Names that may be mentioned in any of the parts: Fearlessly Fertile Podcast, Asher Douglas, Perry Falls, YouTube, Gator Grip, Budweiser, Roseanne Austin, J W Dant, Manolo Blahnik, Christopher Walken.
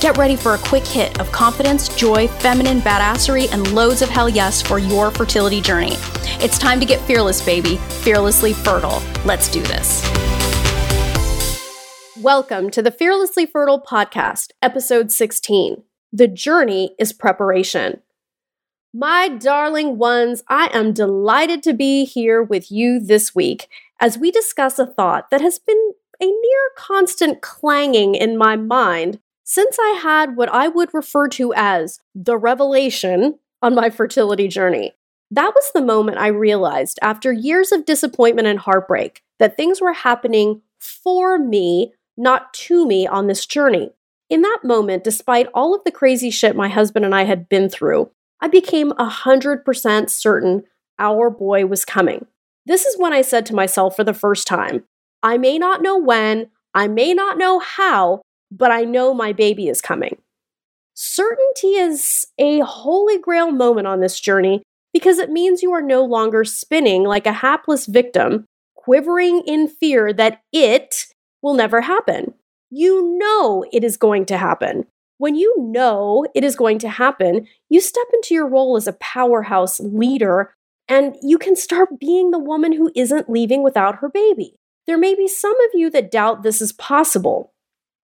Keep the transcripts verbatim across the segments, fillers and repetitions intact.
Get ready for a quick hit of confidence, joy, feminine badassery, and loads of hell yes for your fertility journey. It's time to get fearless, baby, fearlessly fertile. Let's do this. Welcome to the Fearlessly Fertile Podcast, episode sixteen. The journey is preparation. My darling ones, I am delighted to be here with you this week as we discuss a thought that has been a near constant clanging in my mind since I had what I would refer to as the revelation on my fertility journey. That was the moment I realized, after years of disappointment and heartbreak, that things were happening for me, not to me, on this journey. In that moment, despite all of the crazy shit my husband and I had been through, I became one hundred percent certain our boy was coming. This is when I said to myself for the first time, I may not know when, I may not know how, but I know my baby is coming. Certainty is a holy grail moment on this journey because it means you are no longer spinning like a hapless victim, quivering in fear that it will never happen. You know it is going to happen. When you know it is going to happen, you step into your role as a powerhouse leader, and you can start being the woman who isn't leaving without her baby. There may be some of you that doubt this is possible,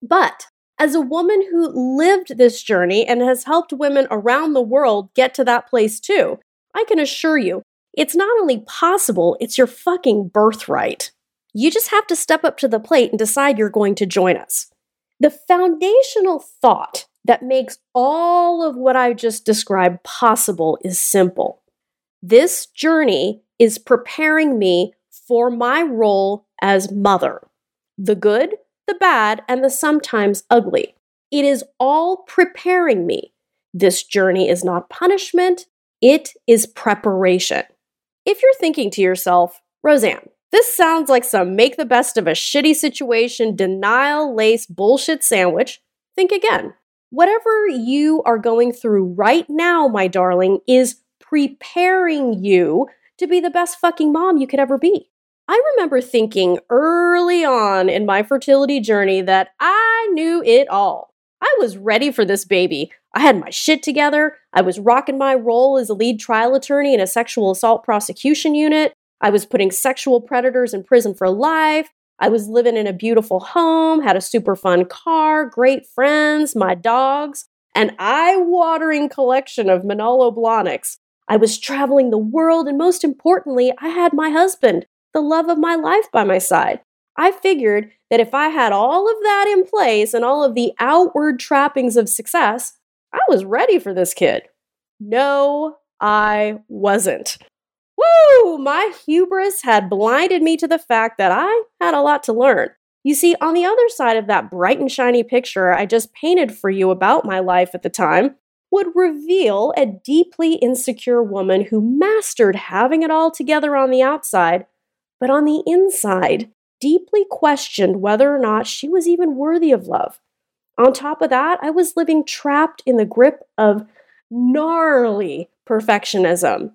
but as a woman who lived this journey and has helped women around the world get to that place too, I can assure you, it's not only possible, it's your fucking birthright. You just have to step up to the plate and decide you're going to join us. The foundational thought that makes all of what I just described possible is simple. This journey is preparing me for my role as mother. The good, the bad, and the sometimes ugly. It is all preparing me. This journey is not punishment, it is preparation. If you're thinking to yourself, Roseanne, this sounds like some make the best of a shitty situation, denial-laced bullshit sandwich, think again. Whatever you are going through right now, my darling, is preparing you to be the best fucking mom you could ever be. I remember thinking early on in my fertility journey that I knew it all. I was ready for this baby. I had my shit together. I was rocking my role as a lead trial attorney in a sexual assault prosecution unit. I was putting sexual predators in prison for life. I was living in a beautiful home, had a super fun car, great friends, my dogs, an eye-watering collection of Manolo Blahniks. I was traveling the world, and most importantly, I had my husband, the love of my life, by my side. I figured that if I had all of that in place and all of the outward trappings of success, I was ready for this kid. No, I wasn't. Woo! My hubris had blinded me to the fact that I had a lot to learn. You see, on the other side of that bright and shiny picture I just painted for you about my life at the time would reveal a deeply insecure woman who mastered having it all together on the outside, but on the inside, deeply questioned whether or not she was even worthy of love. On top of that, I was living trapped in the grip of gnarly perfectionism.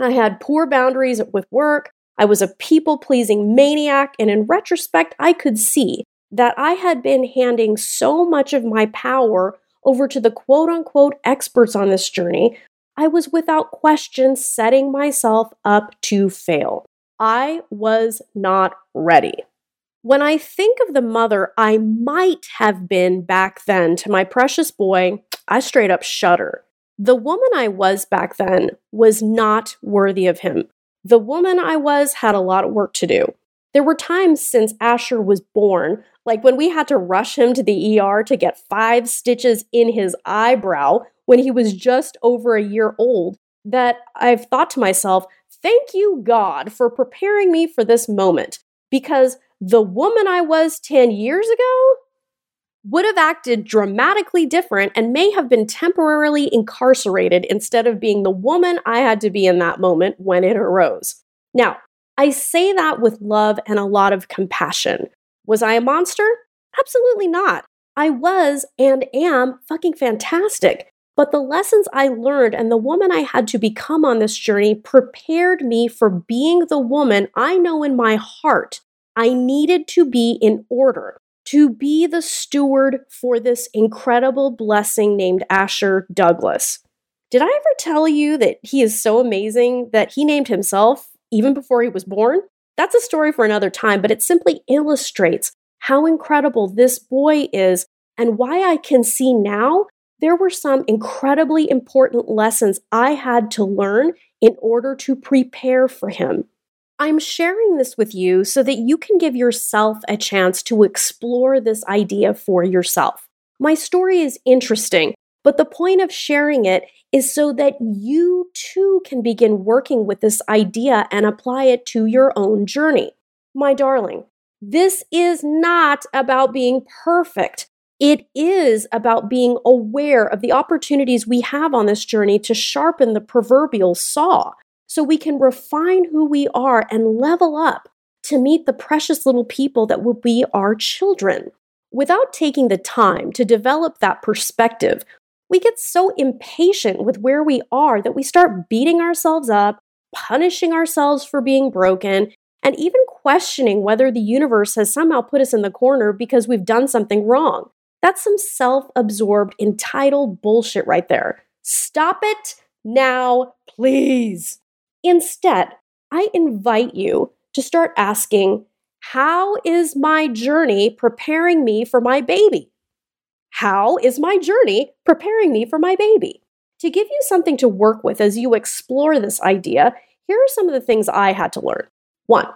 I had poor boundaries with work. I was a people-pleasing maniac, and in retrospect, I could see that I had been handing so much of my power over to the quote-unquote experts on this journey, I was without question setting myself up to fail. I was not ready. When I think of the mother I might have been back then to my precious boy, I straight up shudder. The woman I was back then was not worthy of him. The woman I was had a lot of work to do. There were times since Asher was born, like when we had to rush him to the E R to get five stitches in his eyebrow when he was just over a year old, that I've thought to myself, thank you, God, for preparing me for this moment, because the woman I was ten years ago, would have acted dramatically different and may have been temporarily incarcerated instead of being the woman I had to be in that moment when it arose. Now, I say that with love and a lot of compassion. Was I a monster? Absolutely not. I was and am fucking fantastic. But the lessons I learned and the woman I had to become on this journey prepared me for being the woman I know in my heart I needed to be in order to be the steward for this incredible blessing named Asher Douglas. Did I ever tell you that he is so amazing that he named himself even before he was born? That's a story for another time, but it simply illustrates how incredible this boy is and why I can see now there were some incredibly important lessons I had to learn in order to prepare for him. I'm sharing this with you so that you can give yourself a chance to explore this idea for yourself. My story is interesting, but the point of sharing it is so that you too can begin working with this idea and apply it to your own journey. My darling, this is not about being perfect. It is about being aware of the opportunities we have on this journey to sharpen the proverbial saw so we can refine who we are and level up to meet the precious little people that will be our children. Without taking the time to develop that perspective, we get so impatient with where we are that we start beating ourselves up, punishing ourselves for being broken, and even questioning whether the universe has somehow put us in the corner because we've done something wrong. That's some self-absorbed, entitled bullshit right there. Stop it now, please. Instead, I invite you to start asking, how is my journey preparing me for my baby? How is my journey preparing me for my baby? To give you something to work with as you explore this idea, here are some of the things I had to learn. One,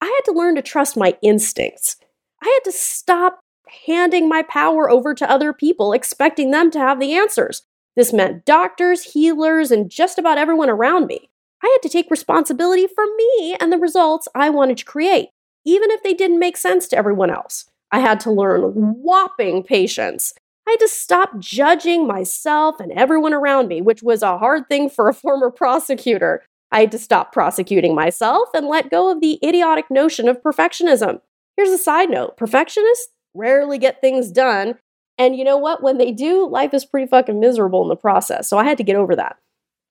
I had to learn to trust my instincts. I had to stop handing my power over to other people, expecting them to have the answers. This meant doctors, healers, and just about everyone around me. I had to take responsibility for me and the results I wanted to create, even if they didn't make sense to everyone else. I had to learn whopping patience. I had to stop judging myself and everyone around me, which was a hard thing for a former prosecutor. I had to stop prosecuting myself and let go of the idiotic notion of perfectionism. Here's a side note. Perfectionists rarely get things done. And you know what? When they do, life is pretty fucking miserable in the process. So I had to get over that.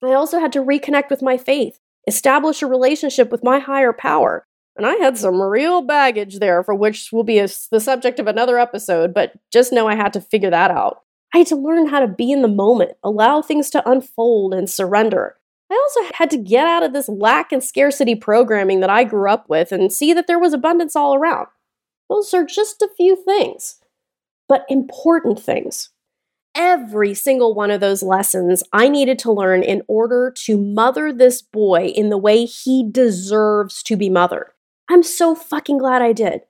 I also had to reconnect with my faith, establish a relationship with my higher power. And I had some real baggage there for which will be a, the subject of another episode, but just know I had to figure that out. I had to learn how to be in the moment, allow things to unfold and surrender. I also had to get out of this lack and scarcity programming that I grew up with and see that there was abundance all around. Those are just a few things, but important things. Every single one of those lessons I needed to learn in order to mother this boy in the way he deserves to be mothered. I'm so fucking glad I did.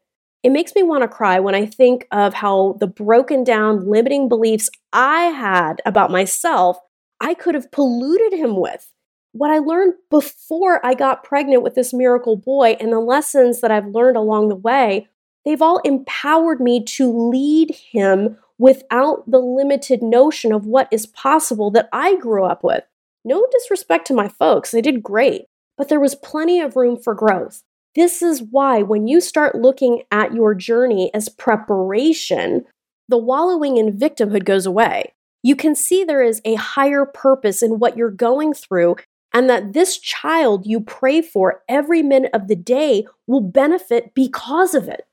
It makes me want to cry when I think of how the broken down, limiting beliefs I had about myself, I could have polluted him with. What I learned before I got pregnant with this miracle boy and the lessons that I've learned along the way, they've all empowered me to lead him without the limited notion of what is possible that I grew up with. No disrespect to my folks, they did great, but there was plenty of room for growth. This is why when you start looking at your journey as preparation, the wallowing in victimhood goes away. You can see there is a higher purpose in what you're going through and that this child you pray for every minute of the day will benefit because of it.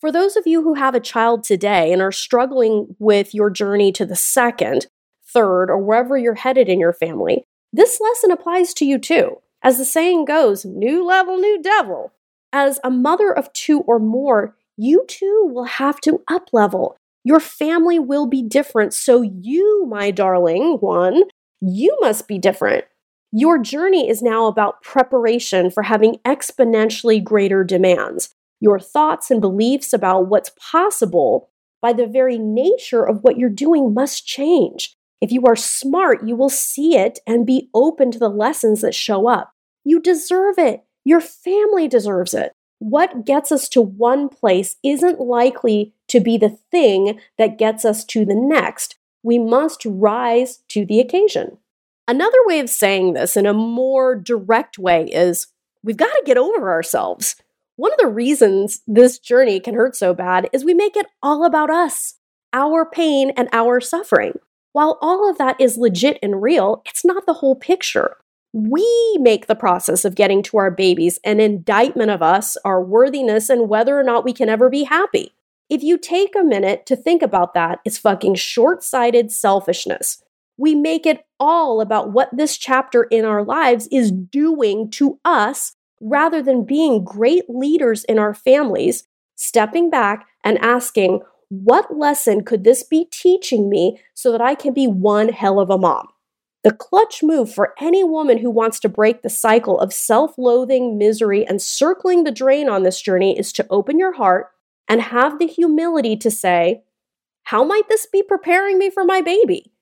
For those of you who have a child today and are struggling with your journey to the second, third, or wherever you're headed in your family, this lesson applies to you too. As the saying goes, new level, new devil. As a mother of two or more, you too will have to up-level. Your family will be different, so you, my darling one, you must be different. Your journey is now about preparation for having exponentially greater demands. Your thoughts and beliefs about what's possible by the very nature of what you're doing must change. If you are smart, you will see it and be open to the lessons that show up. You deserve it. Your family deserves it. What gets us to one place isn't likely to be the thing that gets us to the next. We must rise to the occasion. Another way of saying this in a more direct way is we've got to get over ourselves. One of the reasons this journey can hurt so bad is we make it all about us, our pain and our suffering. While all of that is legit and real, it's not the whole picture. We make the process of getting to our babies an indictment of us, our worthiness, and whether or not we can ever be happy. If you take a minute to think about that, it's fucking short-sighted selfishness. We make it all about what this chapter in our lives is doing to us rather than being great leaders in our families, stepping back and asking, what lesson could this be teaching me so that I can be one hell of a mom? The clutch move for any woman who wants to break the cycle of self-loathing, misery, and circling the drain on this journey is to open your heart and have the humility to say, how might this be preparing me for my baby?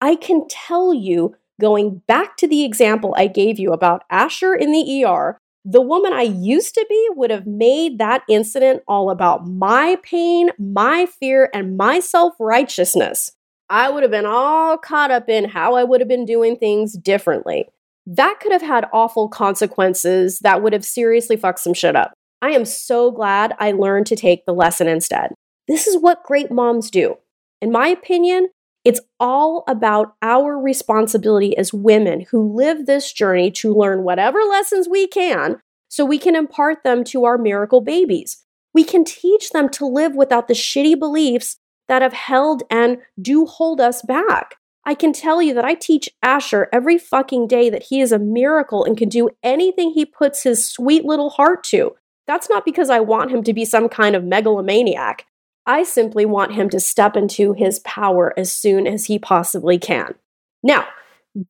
I can tell you, going back to the example I gave you about Asher in the E R, the woman I used to be would have made that incident all about my pain, my fear, and my self-righteousness. I would have been all caught up in how I would have been doing things differently. That could have had awful consequences that would have seriously fucked some shit up. I am so glad I learned to take the lesson instead. This is what great moms do. In my opinion, it's all about our responsibility as women who live this journey to learn whatever lessons we can so we can impart them to our miracle babies. We can teach them to live without the shitty beliefs that have held and do hold us back. I can tell you that I teach Asher every fucking day that he is a miracle and can do anything he puts his sweet little heart to. That's not because I want him to be some kind of megalomaniac. I simply want him to step into his power as soon as he possibly can. Now,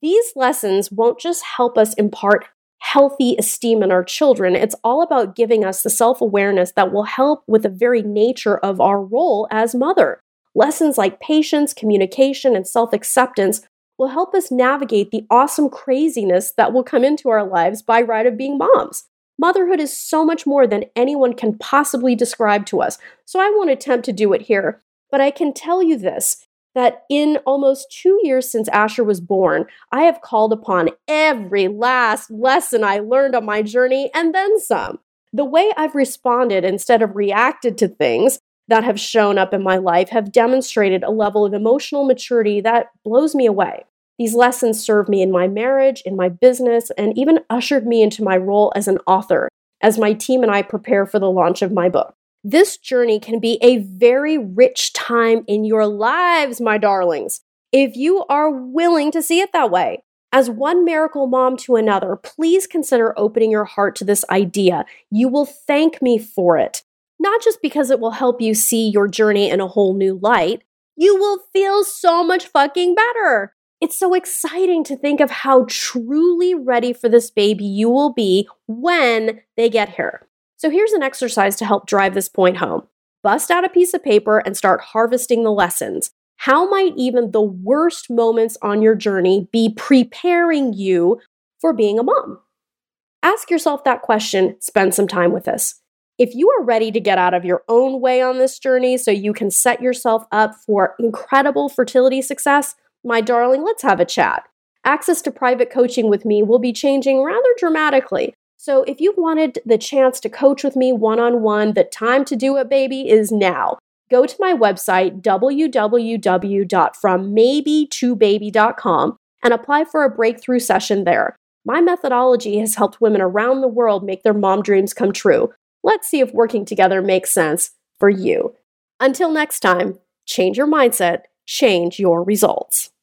these lessons won't just help us impart healthy esteem in our children. It's all about giving us the self-awareness that will help with the very nature of our role as mother. Lessons like patience, communication, and self-acceptance will help us navigate the awesome craziness that will come into our lives by right of being moms. Motherhood is so much more than anyone can possibly describe to us, so I won't attempt to do it here, but I can tell you this, that in almost two years since Asher was born, I have called upon every last lesson I learned on my journey, and then some. The way I've responded instead of reacted to things that have shown up in my life have demonstrated a level of emotional maturity that blows me away. These lessons served me in my marriage, in my business, and even ushered me into my role as an author, as my team and I prepare for the launch of my book. This journey can be a very rich time in your lives, my darlings, if you are willing to see it that way. As one miracle mom to another, please consider opening your heart to this idea. You will thank me for it, not just because it will help you see your journey in a whole new light. You will feel so much fucking better. It's so exciting to think of how truly ready for this baby you will be when they get here. So here's an exercise to help drive this point home. Bust out a piece of paper and start harvesting the lessons. How might even the worst moments on your journey be preparing you for being a mom? Ask yourself that question. Spend some time with this. If you are ready to get out of your own way on this journey so you can set yourself up for incredible fertility success, my darling, let's have a chat. Access to private coaching with me will be changing rather dramatically. So if you've wanted the chance to coach with me one-on-one, the time to do it, baby, is now. Go to my website, w w w dot from maybe to baby dot com, and apply for a breakthrough session there. My methodology has helped women around the world make their mom dreams come true. Let's see if working together makes sense for you. Until next time, change your mindset, change your results.